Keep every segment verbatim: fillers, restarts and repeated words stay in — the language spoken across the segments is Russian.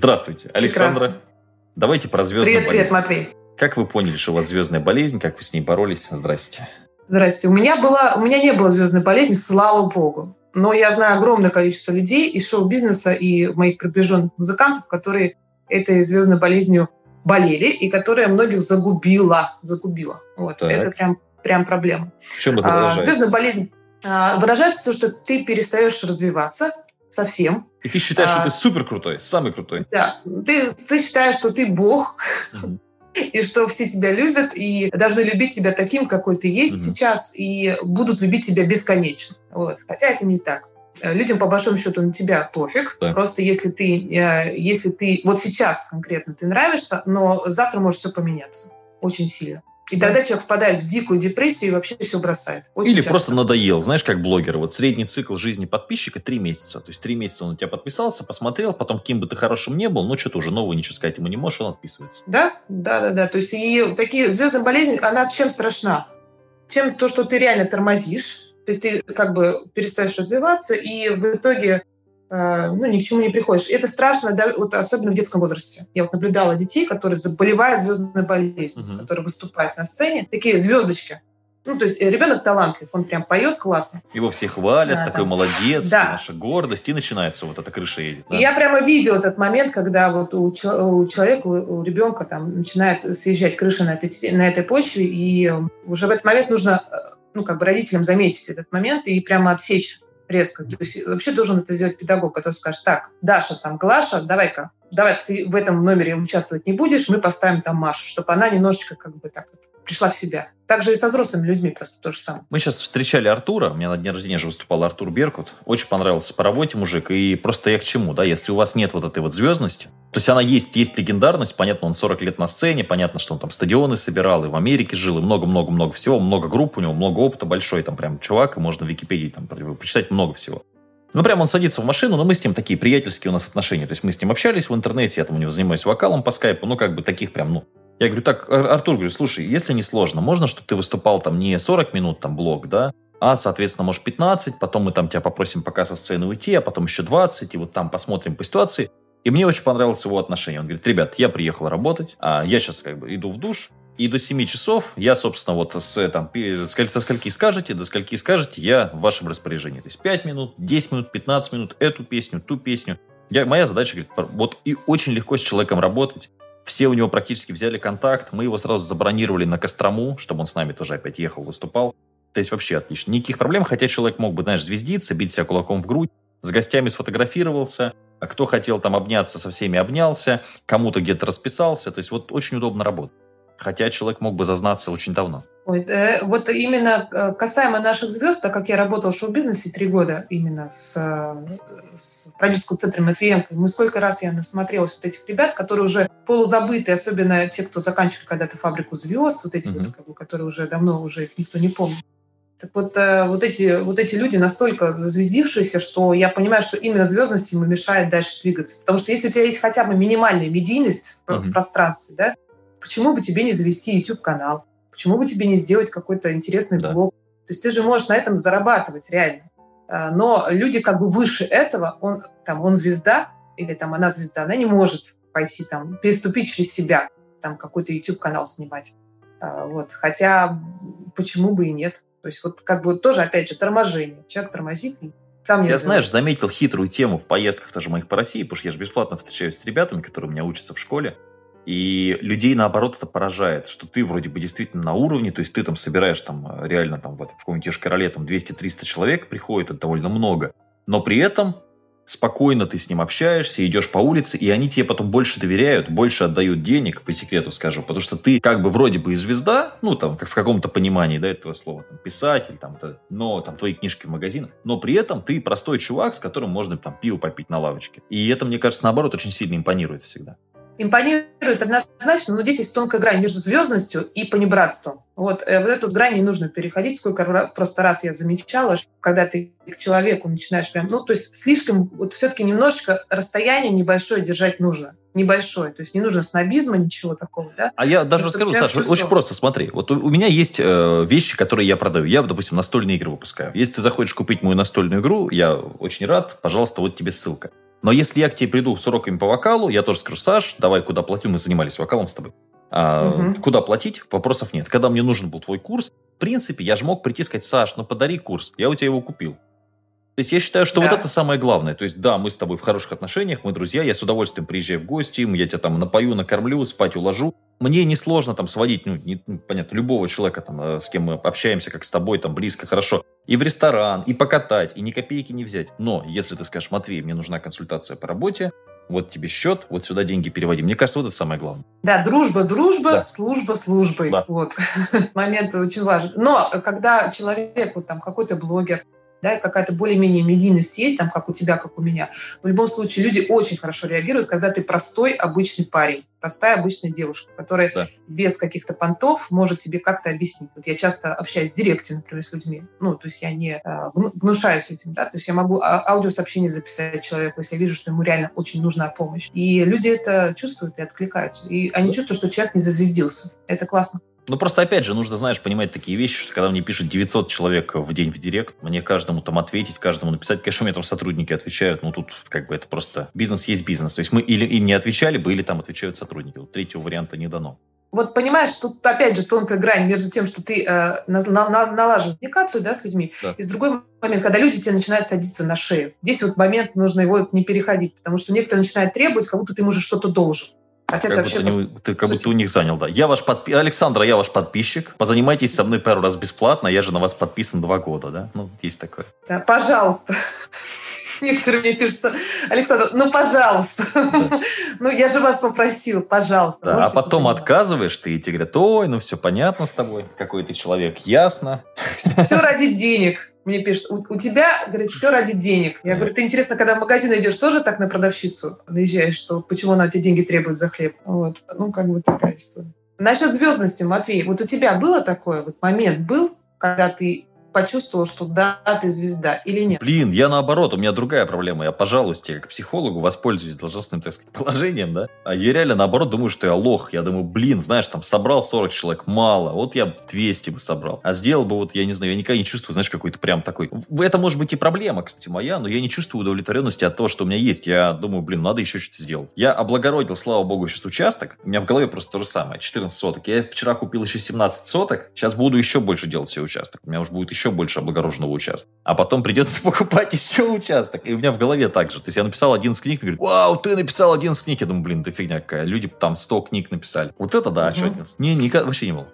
Здравствуйте, Александра. Прекрасно. Давайте про звездную привет, болезнь. Привет, Матвей. Как вы поняли, что у вас звездная болезнь? Как вы с ней боролись? Здрасте. Здрасте. У меня, была, у меня не было звездной болезни, слава богу. Но я знаю огромное количество людей из шоу-бизнеса и моих приближенных музыкантов, которые этой звездной болезнью болели и которая многих загубила. загубила. Вот. Это прям, прям проблема. В чем это выражается? Звездная болезнь выражается в том, что ты перестаешь развиваться совсем. И ты считаешь, а, что ты супер крутой, самый крутой. Да. Ты, ты считаешь, что ты бог, mm-hmm. и что все тебя любят, и должны любить тебя таким, какой ты есть mm-hmm. сейчас, и будут любить тебя бесконечно. Вот. Хотя это не так. Людям, по большому счету, на тебя пофиг. Да. Просто если ты, если ты... Вот сейчас конкретно ты нравишься, но завтра может все поменяться. Очень сильно. И тогда человек впадает в дикую депрессию и вообще все бросает. Очень Или часто. Просто надоел. Знаешь, как блогеры. Вот средний цикл жизни подписчика три месяца. То есть три месяца он у тебя подписался, посмотрел, потом кем бы ты хорошим не был, но что-то уже нового ничего сказать ему не можешь, он отписывается. Да, да, да, да. То есть и такие звездные болезни, она чем страшна? Чем то, что ты реально тормозишь, то есть ты как бы перестаешь развиваться и в итоге э, ну, ни к чему не приходишь. Это страшно, да, вот, особенно в детском возрасте. Я вот наблюдала детей, которые заболевают звездной болезнью, uh-huh. которые выступают на сцене. Такие звездочки. Ну, то есть ребенок талантлив, он прям поет классно. Его все хвалят, а, такой там. Молодец, да. Наша гордость. И начинается вот эта крыша едет. Да? Я прямо видела этот момент, когда вот у, ч- у человека, у ребенка там начинает съезжать крыша на этой, на этой почве, и уже в этот момент нужно... ну, как бы родителям заметить этот момент и прямо отсечь резко. То есть вообще должен это сделать педагог, который скажет, так, Даша, там, Глаша, давай-ка, давай-ка ты в этом номере участвовать не будешь, мы поставим там Машу, чтобы она немножечко как бы так вот пришла в себя. Так же и со взрослыми людьми просто то же самое. Мы сейчас встречали Артура, у меня на дне рождения же выступал Артур Беркут, очень понравился по работе мужик, и просто я к чему, да, если у вас нет вот этой вот звездности, то есть она есть, есть легендарность, понятно, он сорок лет на сцене, понятно, что он там стадионы собирал, и в Америке жил, и много-много-много всего, много групп у него, много опыта, большой там прям чувак, и можно в Википедии там почитать много всего. Ну, прям он садится в машину, но мы с ним такие приятельские у нас отношения, то есть мы с ним общались в интернете, я там у него занимаюсь вокалом по скайпу, ну, как бы таких прям, ну, я говорю, так, Артур, говорю, слушай, если не сложно, можно, чтобы ты выступал там не сорок минут, там, блок, да, а, соответственно, может, пятнадцать, потом мы там тебя попросим пока со сцены уйти, а потом еще двадцать, и вот там посмотрим по ситуации. И мне очень понравилось его отношение. Он говорит, ребят, я приехал работать, а я сейчас как бы иду в душ, и до семи часов я, собственно, вот с, там, со скольки скажете, до скольки скажете, я в вашем распоряжении. То есть пять минут, десять минут, пятнадцать минут, эту песню, ту песню. Я, моя задача, говорит, вот и очень легко с человеком работать. Все у него практически взяли контакт. Мы его сразу забронировали на Кострому, чтобы он с нами тоже опять ехал, выступал. То есть вообще отлично. Никаких проблем, хотя человек мог бы, знаешь, звездиться, бить себя кулаком в грудь. С гостями сфотографировался. А кто хотел там обняться, со всеми обнялся. Кому-то где-то расписался. То есть вот очень удобно работать. Хотя человек мог бы зазнаться очень давно. Ой, э, вот именно касаемо наших звезд, так как я работала в шоу-бизнесе три года именно с, с продюсерским центром Матвиенко, мы сколько раз я насмотрелась вот этих ребят, которые уже полузабытые, особенно те, кто заканчивали когда-то «Фабрику звезд», вот эти mm-hmm. вот, как бы, которые уже давно уже их никто не помнит. Так вот, э, вот, эти, вот эти люди настолько зазвездившиеся, что я понимаю, что именно звездность ему мешает дальше двигаться. Потому что если у тебя есть хотя бы минимальная медийность mm-hmm. в пространстве, да, почему бы тебе не завести YouTube-канал? Почему бы тебе не сделать какой-то интересный да. блог? То есть ты же можешь на этом зарабатывать реально. Но люди как бы выше этого, он, там, он звезда или там, она звезда, она не может пойти там, переступить через себя, там, какой-то YouTube-канал снимать. Вот. Хотя почему бы и нет? То есть вот как бы тоже, опять же, торможение. Человек тормозит. И сам не я, знаешь, заметил хитрую тему в поездках даже моих по России, потому что я же бесплатно встречаюсь с ребятами, которые у меня учатся в школе. И людей, наоборот, это поражает, что ты вроде бы действительно на уровне, то есть ты там собираешь там реально там, в, в каком-нибудь Ешкароле там двести-триста человек приходит, это довольно много, но при этом спокойно ты с ним общаешься, идешь по улице, и они тебе потом больше доверяют, больше отдают денег, по секрету скажу, потому что ты как бы вроде бы и звезда, ну там как в каком-то понимании да, этого слова, там, писатель, там, но там твои книжки в магазинах, но при этом ты простой чувак, с которым можно там пиво попить на лавочке. И это, мне кажется, наоборот, очень сильно импонирует всегда. Импонирует однозначно, но здесь есть тонкая грань между звездностью и понебратством. Вот, вот эту грань не нужно переходить. Сколько просто раз я замечала, что когда ты к человеку начинаешь прям... Ну, то есть слишком... Вот все-таки немножечко расстояние небольшое держать нужно. Небольшое. То есть не нужно снобизма, ничего такого, да? А я даже расскажу, Саша, чувствовал. Очень просто, смотри. Вот у, у меня есть э, вещи, которые я продаю. Я, допустим, настольные игры выпускаю. Если ты захочешь купить мою настольную игру, я очень рад. Пожалуйста, вот тебе ссылка. Но если я к тебе приду с уроками по вокалу, я тоже скажу: Саш, давай, куда платим, мы занимались вокалом с тобой. А, угу. Куда платить? Вопросов нет. Когда мне нужен был твой курс, в принципе, я же мог прийти и сказать: Саш, ну подари курс, я у тебя его купил. То есть я считаю, что да. вот это самое главное. То есть да, мы с тобой в хороших отношениях, мы друзья, я с удовольствием приезжаю в гости, я тебя там напою, накормлю, спать уложу. Мне несложно там сводить, ну, не, понятно, любого человека, там, с кем мы общаемся, как с тобой, там, близко, хорошо, и в ресторан, и покатать, и ни копейки не взять. Но если ты скажешь: Матвей, мне нужна консультация по работе, вот тебе счет, вот сюда деньги переводи. Мне кажется, вот это самое главное. Да, дружба, дружба, да. служба, службой. Да. Вот. Момент очень важен. Но когда человек, вот там, какой-то блогер, да, и какая-то более-менее медийность есть, там, как у тебя, как у меня. В любом случае, люди очень хорошо реагируют, когда ты простой, обычный парень, простая, обычная девушка, которая да. без каких-то понтов может тебе как-то объяснить. Вот я часто общаюсь в директе, например, с людьми. Ну, то есть я не э, гнушаюсь этим, да, то есть я могу аудиосообщение записать человеку, если я вижу, что ему реально очень нужна помощь. И люди это чувствуют и откликаются. И они чувствуют, что человек не зазвездился. Это классно. Ну, просто, опять же, нужно, знаешь, понимать такие вещи, что когда мне пишут девятьсот человек в день в директ, мне каждому там ответить, каждому написать. Конечно, у меня там сотрудники отвечают, но тут как бы это просто бизнес есть бизнес. То есть мы или им не отвечали бы, или там отвечают сотрудники. Вот третьего варианта не дано. Вот понимаешь, тут опять же тонкая грань между тем, что ты э, на, на, налаживаешь коммуникацию, да, с людьми, да. и с другой момент, когда люди тебе начинают садиться на шею. Здесь вот момент нужно его не переходить, потому что некоторые начинают требовать, как будто ты им уже что-то должен. Как будто, вообще, не, ты, как будто у них занял, да. Я ваш подпи... Александра, я ваш подписчик. Позанимайтесь со мной пару раз бесплатно, я же на вас подписан два года, да? Ну, есть такое. Да, пожалуйста. Некоторые мне пишут: Александр, ну, пожалуйста. Да. Ну, я же вас попросил, пожалуйста. Да, а потом отказываешь ты, и тебе говорят: ой, ну, все понятно с тобой, какой ты человек, ясно. Все ради денег. Мне пишут: у, у тебя, говорит, все ради денег. Я говорю: ты, интересно, когда в магазин идешь, тоже так на продавщицу наезжаешь, что почему она тебе деньги требует за хлеб? Вот. Ну, как бы такая история. Насчет звездности, Матвей, вот у тебя было такое? Вот момент был, когда ты почувствовал, что да, ты звезда, или нет? Блин, я наоборот, у меня другая проблема. Я, пожалуйста, я как психологу воспользуюсь должностным, так сказать, положением, да? А я реально, наоборот, думаю, что я лох. Я думаю, блин, знаешь, там, собрал сорок человек, мало. Вот я двести бы собрал. А сделал бы, вот, я не знаю, я никогда не чувствую, знаешь, какой-то прям такой... Это, может быть, и проблема, кстати, моя, но я не чувствую удовлетворенности от того, что у меня есть. Я думаю, блин, надо еще что-то сделать. Я облагородил, слава богу, сейчас участок. У меня в голове просто то же самое. четырнадцать соток. Я вчера купил еще семнадцать соток. Сейчас буду еще больше делать себе участок. У меня уже будет еще еще больше облагороженного участка. А потом придется покупать еще участок. И у меня в голове так же. То есть я написал одиннадцать книг, мне говорят: вау, ты написал одиннадцать книг. Я думаю, блин, ты фигня какая. Люди там сто книг написали. Вот это да, а что одиннадцать? Не, никак, вообще не было.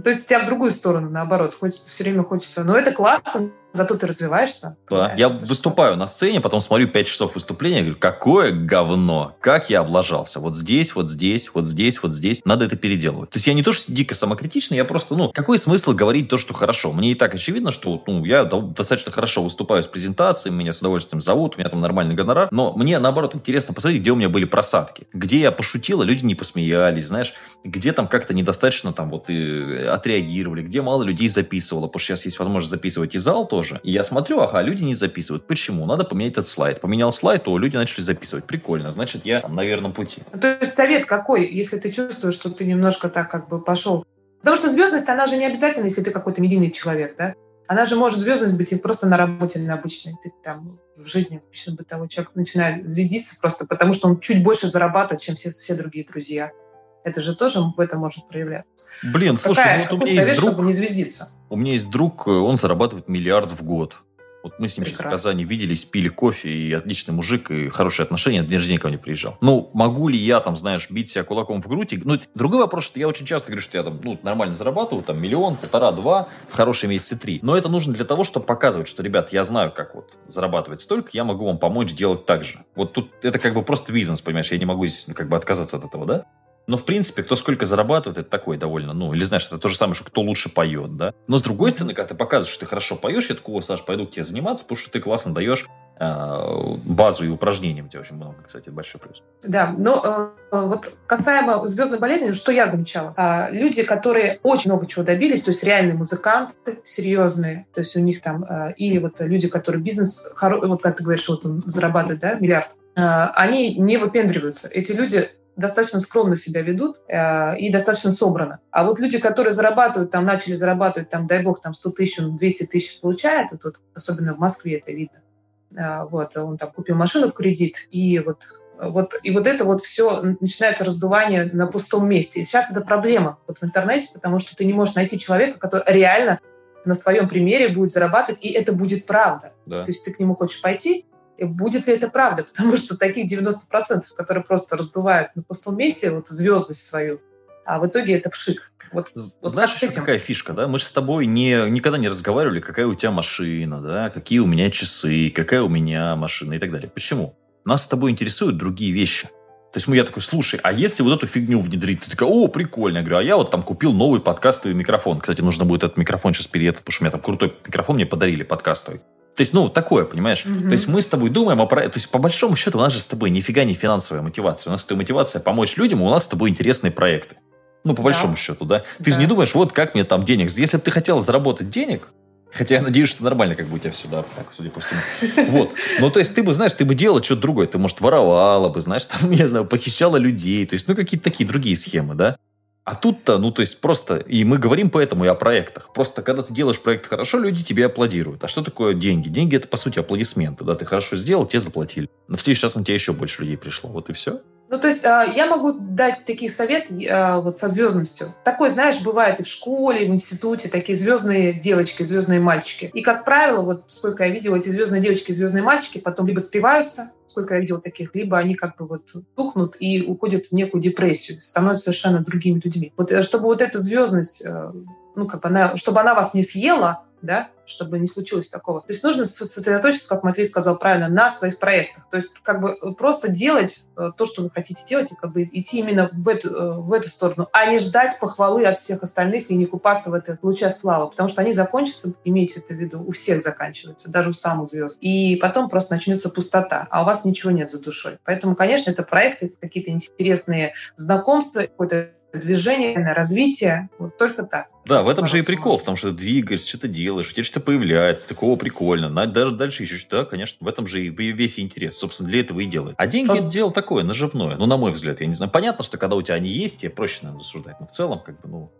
То есть у тебя в другую сторону, наоборот, хочется, все время хочется. Но это классно, зато ты развиваешься. Да, я выступаю на сцене, потом смотрю пять часов выступления, говорю: какое говно, как я облажался. Вот здесь, вот здесь, вот здесь, вот здесь. Надо это переделывать. То есть я не то, что дико самокритичный, я просто, ну, какой смысл говорить то, что хорошо? Мне и так очевидно, что, ну, я достаточно хорошо выступаю с презентацией, меня с удовольствием зовут, у меня там нормальный гонорар. Но мне, наоборот, интересно посмотреть, где у меня были просадки. Где я пошутил, а люди не посмеялись, знаешь. Где там как-то недостаточно там вот и отреагировали, где мало людей записывало, потому что сейчас есть возможность записывать и зал тоже. И я смотрю, ага, люди не записывают. Почему? Надо поменять этот слайд. Поменял слайд, то люди начали записывать. Прикольно, значит, я там на верном пути. То есть совет какой, если ты чувствуешь, что ты немножко так как бы пошел? Потому что звездность, она же не обязательно, если ты какой-то медийный человек, да? Она же может звездность быть и просто на работе, или на обычной. Ты там в жизни обычно бытовой человек начинает звездиться просто потому, что он чуть больше зарабатывает, чем все, все другие друзья. Это же тоже в этом может проявляться. Блин, слушай, Какая, ну, вот у меня совет, есть друг, чтобы не звездиться? У меня есть друг, он зарабатывает миллиард в год. Вот мы с ним Прекрасно. Сейчас в Казани виделись, пили кофе, и отличный мужик, и хорошие отношения, на день рождения ко мне приезжал. Ну, могу ли я, там, знаешь, бить себя кулаком в грудь? Ну, другой вопрос, что я очень часто говорю, что я там, ну, нормально зарабатываю, там, миллион, полтора, два, в хорошие месяцы три. Но это нужно для того, чтобы показывать, что, ребят, я знаю, как вот зарабатывать столько, я могу вам помочь делать так же. Вот тут это как бы просто бизнес, понимаешь, я не могу здесь как бы отказаться от этого, да? Но, в принципе, кто сколько зарабатывает, это такое довольно... Ну, или, знаешь, это то же самое, что кто лучше поет, да? Но, с другой стороны, когда ты показываешь, что ты хорошо поешь, я такой: о, Саш, пойду к тебе заниматься, потому что ты классно даешь э, базу и упражнения. У тебя очень много, кстати, это большой плюс. Да, но э, вот касаемо звездной болезни, что я замечала? Э, люди, которые очень много чего добились, то есть реальные музыканты, серьезные, то есть у них там... Э, или вот люди, которые бизнес... Хоро, вот как ты говоришь, вот он зарабатывает, да, миллиард. Э, они не выпендриваются. Эти люди... достаточно скромно себя ведут э, и достаточно собрано. А вот люди, которые зарабатывают, там, начали зарабатывать, там, дай бог, там, сто тысяч, двести тысяч получают, вот, вот, особенно в Москве это видно, Вот, он там купил машину в кредит, и вот, вот, и вот это вот все, начинается раздувание на пустом месте. И сейчас это проблема вот в интернете, потому что ты не можешь найти человека, который реально на своем примере будет зарабатывать, и это будет правда. Да. То есть ты к нему хочешь пойти, и будет ли это правда? Потому что таких девяносто процентов, которые просто раздувают на пустом месте вот звездность свою, а в итоге это пшик. Вот, знаешь, вот еще какая фишка, да? Мы же с тобой не, никогда не разговаривали, какая у тебя машина, да? Какие у меня часы, какая у меня машина и так далее. Почему? Нас с тобой интересуют другие вещи. То есть, мы, я такой, слушай, а если вот эту фигню внедрить? Ты такая, о, прикольно. Я говорю, а я вот там купил новый подкастовый микрофон. Кстати, нужно будет этот микрофон сейчас переехать, потому что у меня там крутой микрофон мне подарили подкастовый. То есть, ну, такое, понимаешь? Mm-hmm. То есть, мы с тобой думаем о... То есть, по большому счету, у нас же с тобой нифига не финансовая мотивация. У нас с тобой мотивация помочь людям, у нас с тобой интересные проекты. Ну, по большому да. счету, да. Ты да. же не думаешь, вот как мне там денег. Если бы ты хотела заработать денег, хотя я надеюсь, что нормально, как бы у тебя все, да, так, судя по всему. Вот. Ну, то есть, ты бы, знаешь, ты бы делала что-то другое. Ты, может, воровала бы, знаешь, там, я знаю, похищала людей. То есть, ну, какие-то такие другие схемы, да. А тут-то, ну, то есть, просто... И мы говорим поэтому и о проектах. Просто, когда ты делаешь проект хорошо, люди тебе аплодируют. А что такое деньги? Деньги – это, по сути, аплодисменты, да. Ты хорошо сделал, тебе заплатили. Но в следующий раз на тебя еще больше людей пришло. Вот и все. Ну, то есть я могу дать такие советы вот со звездностью. Такой, знаешь, бывает и в школе, и в институте, такие звездные девочки, звездные мальчики. И, как правило, вот сколько я видела, эти звездные девочки и звездные мальчики потом либо спиваются, сколько я видела таких, либо они как бы вот тухнут и уходят в некую депрессию, становятся совершенно другими людьми. Вот чтобы вот эта звездность, ну, как бы она, чтобы она вас не съела, да, чтобы не случилось такого. То есть нужно сосредоточиться, как Матвей сказал правильно, на своих проектах. То есть как бы просто делать то, что вы хотите делать, и как бы идти именно в эту, в эту сторону, а не ждать похвалы от всех остальных и не купаться в этой луче славы, потому что они закончатся, имейте это в виду, у всех заканчиваются, даже у самых звезд. И потом просто начнется пустота, а у вас ничего нет за душой. Поэтому, конечно, это проекты, это какие-то интересные знакомства, какое-то движение, развитие, вот только так. Да, в этом же и прикол, потому что ты двигаешься, что-то делаешь, у тебя что-то появляется, такого прикольно, даже дальше еще что-то, да, конечно, в этом же и весь интерес, собственно, для этого и делают. А деньги — это дело такое, наживное, ну, на мой взгляд, я не знаю, понятно, что когда у тебя они есть, тебе проще, наверное, рассуждать, но в целом, как бы, ну...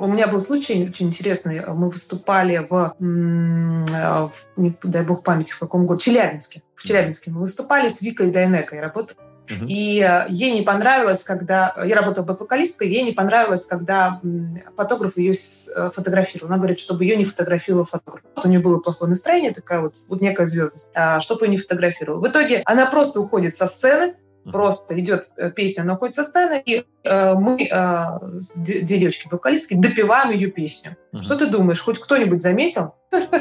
У меня был случай очень интересный, мы выступали в, не дай бог памяти, в каком году, в Челябинске, в Челябинске, мы выступали с Викой Дайнекой, работали. Uh-huh. И ей не понравилось, когда... Я работала вокалисткой, ей не понравилось, когда фотограф ее фотографировал. Она говорит, чтобы ее не фотографировал фотограф. У нее было плохое настроение, такая вот, вот некая звездность, чтобы ее не фотографировал. В итоге она просто уходит со сцены, uh-huh. просто идет песня, она уходит со сцены, и э, мы, э, две девочки вокалистки, допеваем ее песню. Uh-huh. Что ты думаешь, хоть кто-нибудь заметил?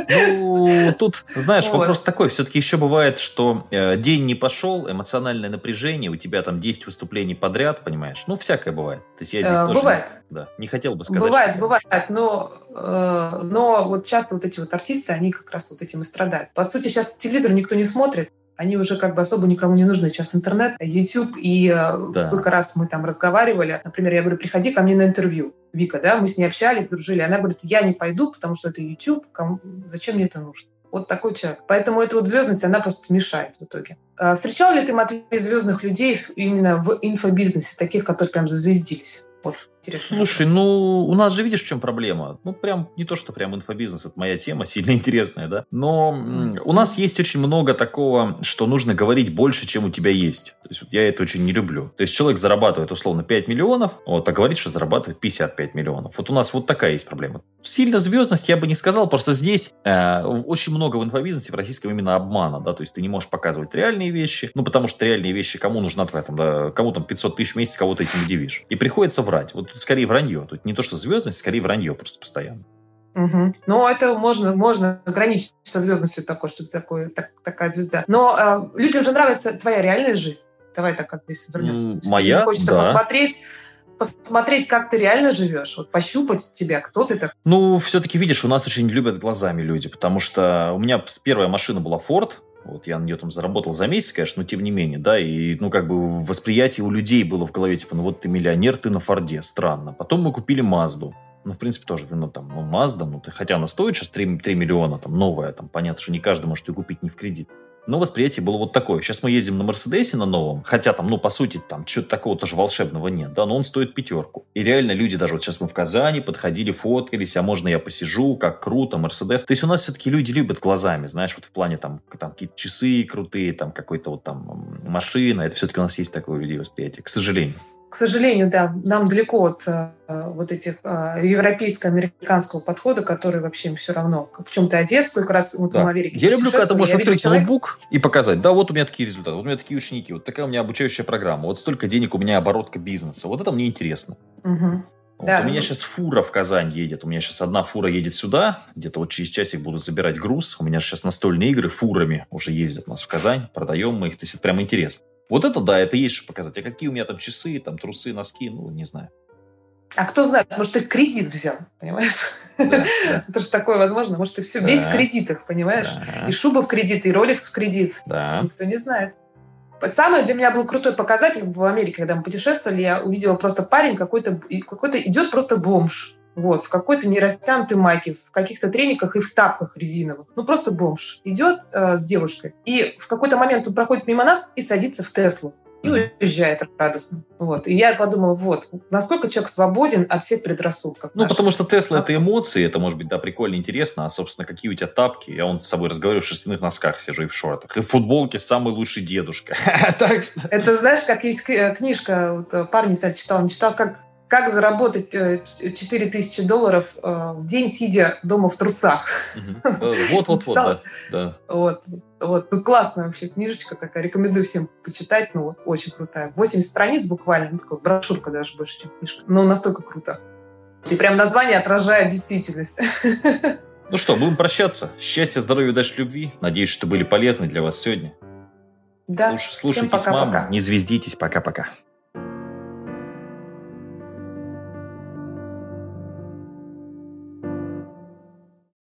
Ну, тут, знаешь, вот. Вопрос такой. Все-таки еще бывает, что э, день не пошел, эмоциональное напряжение, у тебя там десять выступлений подряд, понимаешь? Ну, всякое бывает. То есть я здесь э, тоже бывает. Не, да, не хотел бы сказать. Бывает, бывает, что... но, э, но вот часто вот эти вот артисты, они как раз вот этим и страдают. По сути, сейчас телевизор никто не смотрит, они уже как бы особо никому не нужны. Сейчас интернет, YouTube, и э, да. сколько раз мы там разговаривали. Например, я говорю, приходи ко мне на интервью. Вика, да, мы с ней общались, дружили. Она говорит, я не пойду, потому что это YouTube, кому... зачем мне это нужно? Вот такой человек. Поэтому эта вот звездность, она просто мешает в итоге. А встречал ли ты, Матвей, звездных людей именно в инфобизнесе, таких, которые прям зазвездились? Вот, интересно. Слушай, вопрос. Ну, у нас же, видишь, в чем проблема? Ну, прям, не то, что прям инфобизнес, это моя тема, сильно интересная, да? Но mm-hmm. у нас есть очень много такого, что нужно говорить больше, чем у тебя есть. То есть, вот я это очень не люблю. То есть, человек зарабатывает, условно, пять миллионов, вот, а говорит, что зарабатывает пятьдесят пять миллионов. Вот у нас вот такая есть проблема. Сильно звездность я бы не сказал, просто здесь э, очень много в инфобизнесе, в российском, именно обмана, да? То есть, ты не можешь показывать реальные вещи, ну, потому что реальные вещи, кому нужна твоя, там, да, кому там пятьсот тысяч в месяц, кого ты этим удивишь. И приходится врать. Вот тут скорее вранье. Тут не то, что звездность, скорее вранье просто постоянно. Угу. Ну, это можно, можно ограничить со звездностью такой, что ты такой, так, такая звезда. Но э, людям же нравится твоя реальная жизнь. Давай так, как бы, если вернем. Моя, хочется да. посмотреть... посмотреть, как ты реально живешь, вот пощупать тебя, кто ты такой. Ну, все-таки, видишь, у нас очень любят глазами люди, потому что у меня первая машина была Ford, вот я на нее там заработал за месяц, конечно, но тем не менее, да, и, ну, как бы восприятие у людей было в голове, типа, ну, вот ты миллионер, ты на Форде, странно. Потом мы купили Мазду. Ну, в принципе, тоже, ну, там, ну, Мазда, ну, ты, хотя она стоит сейчас три миллиона, там, новая, там, понятно, что не каждый может ее купить не в кредит. Но восприятие было вот такое. Сейчас мы ездим на Мерседесе на новом, хотя там, ну, по сути, там чего-то такого тоже волшебного нет, да, но он стоит пятерку. И реально люди даже, вот сейчас мы в Казани, подходили, фоткались, а можно я посижу, как круто, Мерседес. То есть у нас все-таки люди любят глазами, знаешь, вот в плане там, там какие-то часы крутые, там какой-то вот там машина, это все-таки у нас есть такое у людей восприятие, к сожалению. К сожалению, да, нам далеко от э, вот этих э, европейско-американского подхода, который вообще им все равно, в чем ты одет, сколько раз вот, да. в Америке. Я люблю, когда ты можешь открыть человек... ноутбук и показать, да, вот у меня такие результаты, вот у меня такие ученики, вот такая у меня обучающая программа, вот столько денег у меня оборотка бизнеса, вот это мне интересно. Угу. Вот да. У меня сейчас фура в Казань едет, у меня сейчас одна фура едет сюда, где-то вот через часик буду забирать груз, у меня сейчас настольные игры фурами уже ездят у нас в Казань, продаем мы их, то есть это прям интересно. Вот это да, это есть что показать. А какие у меня там часы, там трусы, носки, ну, не знаю. А кто знает, может, ты в кредит взял, понимаешь? Да, да. То, что такое возможно, может, ты все да. весь в кредитах, понимаешь? Да. И шуба в кредит, и роликс в кредит. Да. Никто не знает. Самое для меня был крутой показатель в Америке, когда мы путешествовали, я увидела просто парень, какой-то, какой-то идет просто бомж. Вот, в какой-то нерастянутой майке, в каких-то трениках и в тапках резиновых. Ну, просто бомж. Идет э, с девушкой, и в какой-то момент он проходит мимо нас и садится в Теслу. И уезжает радостно. Вот. И я подумала, вот, насколько человек свободен от всех предрассудков. Ну, наших. Потому что Тесла — это эмоции, это может быть, да, прикольно, интересно, а, собственно, какие у тебя тапки? Я вон с собой разговариваю, в шерстяных носках сижу и в шортах. И в футболке «Самый лучший дедушка». Это, знаешь, как есть книжка, парень, не знаю, читал, не читал, как Как заработать четыре тысячи долларов в день, сидя дома в трусах? Вот-вот-вот, да. Вот, ну, классная вообще книжечка такая, рекомендую всем почитать, ну, вот, очень крутая. восемьдесят страниц буквально, ну, такая брошюрка даже больше, чем книжка, но настолько круто. И прям название отражает действительность. Ну что, будем прощаться. Счастья, здоровья, удачи, любви. Надеюсь, что были полезны для вас сегодня. Да, всем пока-пока. Слушайте с мамой, не звездитесь, пока-пока.